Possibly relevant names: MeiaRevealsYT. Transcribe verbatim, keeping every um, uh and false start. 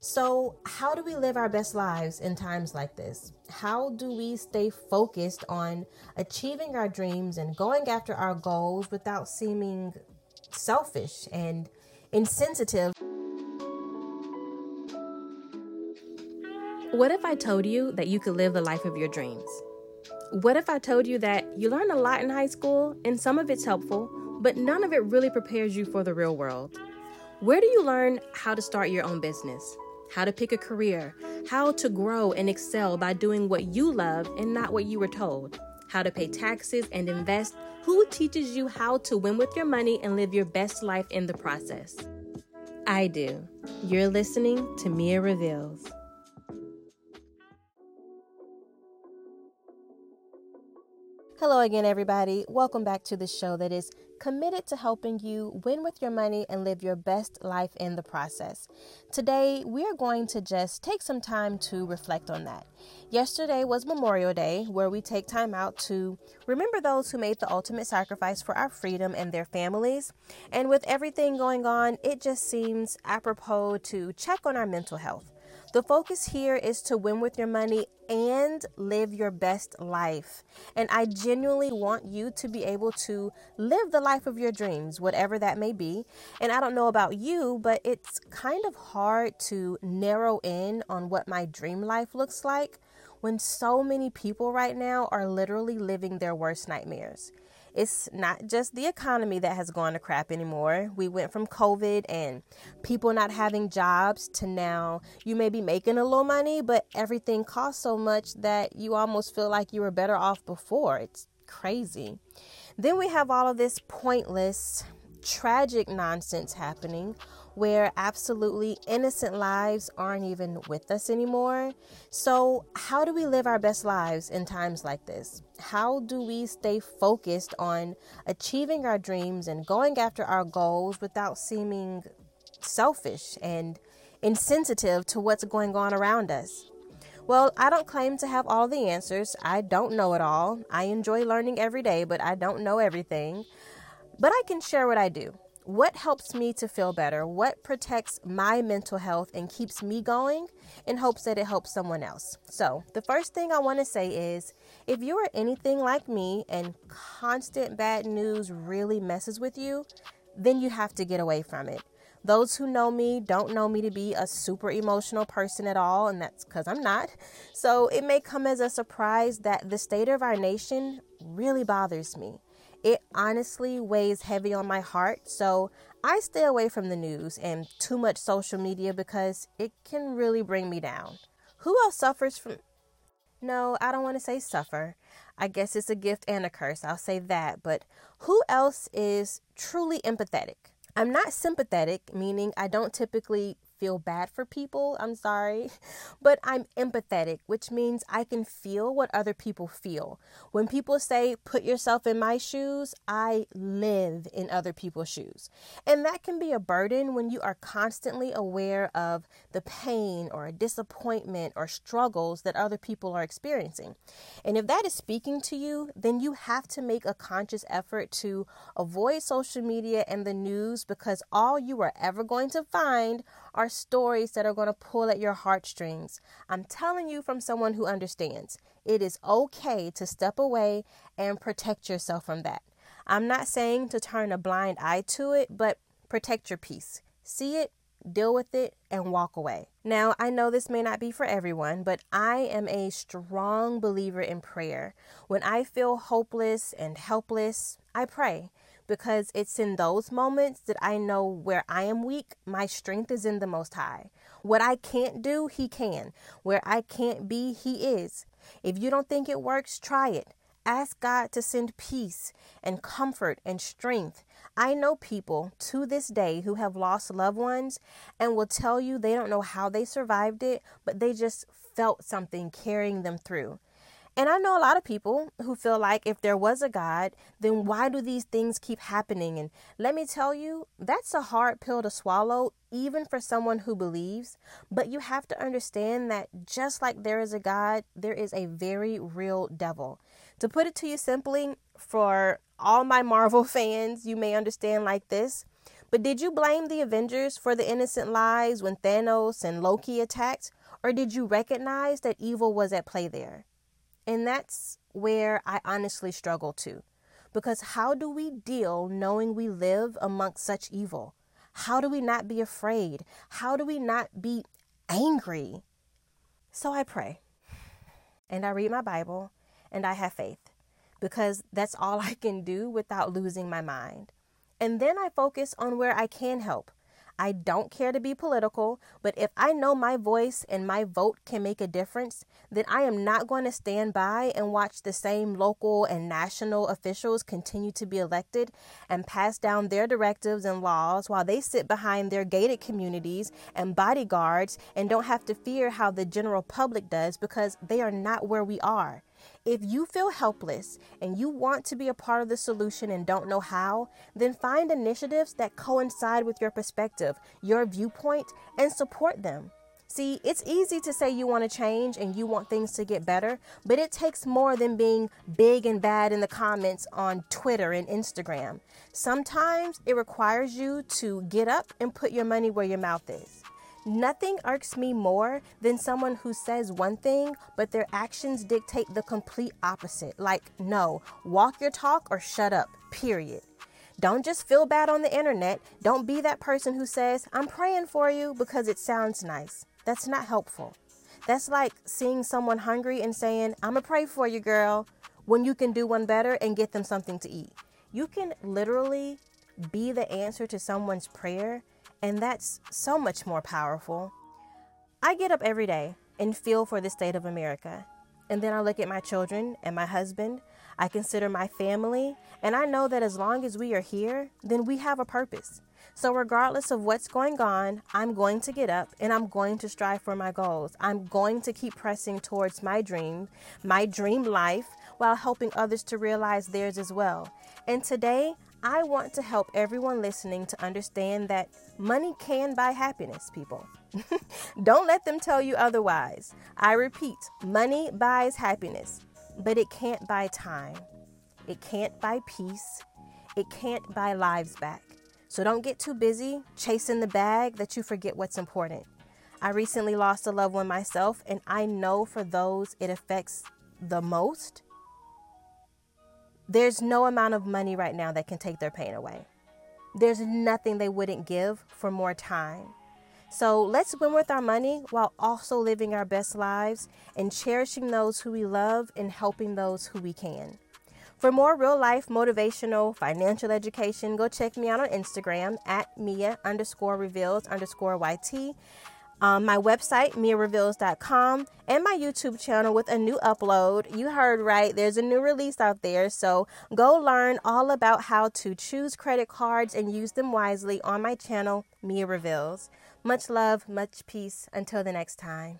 So how do we live our best lives in times like this? How do we stay focused on achieving our dreams and going after our goals without seeming selfish and insensitive? What if I told you that you could live the life of your dreams? What if I told you that you learn a lot in high school and some of it's helpful, but none of it really prepares you for the real world? Where do you learn how to start your own business? How to pick a career, how to grow and excel by doing what you love and not what you were told, how to pay taxes and invest, who teaches you how to win with your money and live your best life in the process? I do. You're listening to Meia Reveals. Hello again, everybody. Welcome back to the show that is committed to helping you win with your money and live your best life in the process. Today, we are going to just take some time to reflect on that. Yesterday was Memorial Day, where we take time out to remember those who made the ultimate sacrifice for our freedom and their families. And with everything going on, it just seems apropos to check on our mental health. The focus here is to win with your money and live your best life. And I genuinely want you to be able to live the life of your dreams, whatever that may be. And I don't know about you, but it's kind of hard to narrow in on what my dream life looks like when so many people right now are literally living their worst nightmares. It's not just the economy that has gone to crap anymore. We went from COVID and people not having jobs to now you may be making a little money, but everything costs so much that you almost feel like you were better off before. It's crazy. Then we have all of this pointless, tragic nonsense happening where absolutely innocent lives aren't even with us anymore. So how do we live our best lives in times like this? How do we stay focused on achieving our dreams and going after our goals without seeming selfish and insensitive to what's going on around us? Well, I don't claim to have all the answers. I don't know it all. I enjoy learning every day, but I don't know everything. But I can share what I do. What helps me to feel better? What protects my mental health and keeps me going in hopes that it helps someone else? So the first thing I want to say is, if you are anything like me and constant bad news really messes with you, then you have to get away from it. Those who know me don't know me to be a super emotional person at all, and that's because I'm not. So it may come as a surprise that the state of our nation really bothers me. It honestly weighs heavy on my heart, so I stay away from the news and too much social media because it can really bring me down. Who else suffers from... No, I don't want to say suffer. I guess it's a gift and a curse. I'll say that, but who else is truly empathetic? I'm not sympathetic, meaning I don't typically feel bad for people. I'm sorry, but I'm empathetic, which means I can feel what other people feel. When people say, put yourself in my shoes, I live in other people's shoes. And that can be a burden when you are constantly aware of the pain or disappointment or struggles that other people are experiencing. And if that is speaking to you, then you have to make a conscious effort to avoid social media and the news, because all you are ever going to find are stories that are going to pull at your heartstrings. I'm telling you from someone who understands, it is okay to step away and protect yourself from that. I'm not saying to turn a blind eye to it, but protect your peace. See it, deal with it, and walk away. Now, I know this may not be for everyone, but I am a strong believer in prayer. When I feel hopeless and helpless, I pray. Because it's in those moments that I know where I am weak, my strength is in the Most High. What I can't do, He can. Where I can't be, He is. If you don't think it works, try it. Ask God to send peace and comfort and strength. I know people to this day who have lost loved ones and will tell you they don't know how they survived it, but they just felt something carrying them through. And I know a lot of people who feel like if there was a God, then why do these things keep happening? And let me tell you, that's a hard pill to swallow, even for someone who believes. But you have to understand that just like there is a God, there is a very real devil. To put it to you simply, for all my Marvel fans, you may understand like this. But did you blame the Avengers for the innocent lives when Thanos and Loki attacked? Or did you recognize that evil was at play there? And that's where I honestly struggle too. Because how do we deal knowing we live amongst such evil? How do we not be afraid? How do we not be angry? So I pray and I read my Bible and I have faith, because that's all I can do without losing my mind. And then I focus on where I can help. I don't care to be political, but if I know my voice and my vote can make a difference, then I am not going to stand by and watch the same local and national officials continue to be elected and pass down their directives and laws while they sit behind their gated communities and bodyguards and don't have to fear how the general public does, because they are not where we are. If you feel helpless and you want to be a part of the solution and don't know how, then find initiatives that coincide with your perspective, your viewpoint, and support them. See, it's easy to say you want to change and you want things to get better, but it takes more than being big and bad in the comments on Twitter and Instagram. Sometimes it requires you to get up and put your money where your mouth is. Nothing irks me more than someone who says one thing, but their actions dictate the complete opposite. Like, no, walk your talk or shut up, period. Don't just feel bad on the internet. Don't be that person who says, I'm praying for you because it sounds nice. That's not helpful. That's like seeing someone hungry and saying, I'm gonna pray for you, girl, when you can do one better and get them something to eat. You can literally be the answer to someone's prayer. And that's so much more powerful. I get up every day and feel for the state of America. And then I look at my children and my husband. I consider my family. And I know that as long as we are here, then we have a purpose. So regardless of what's going on, I'm going to get up and I'm going to strive for my goals. I'm going to keep pressing towards my dream, my dream life, while helping others to realize theirs as well. And today, I want to help everyone listening to understand that money can buy happiness, people. Don't let them tell you otherwise. I repeat, money buys happiness, but it can't buy time. It can't buy peace. It can't buy lives back. So don't get too busy chasing the bag that you forget what's important. I recently lost a loved one myself, and I know for those it affects the most, there's no amount of money right now that can take their pain away. There's nothing they wouldn't give for more time. So let's win with our money while also living our best lives and cherishing those who we love and helping those who we can. For more real life, motivational, financial education, go check me out on Instagram at Meia underscore reveals underscore YT. Um, my website, Meia Reveals dot com, and my YouTube channel with a new upload. You heard right, there's a new release out there, so go learn all about how to choose credit cards and use them wisely on my channel, Meia Reveals. Much love, much peace. Until the next time.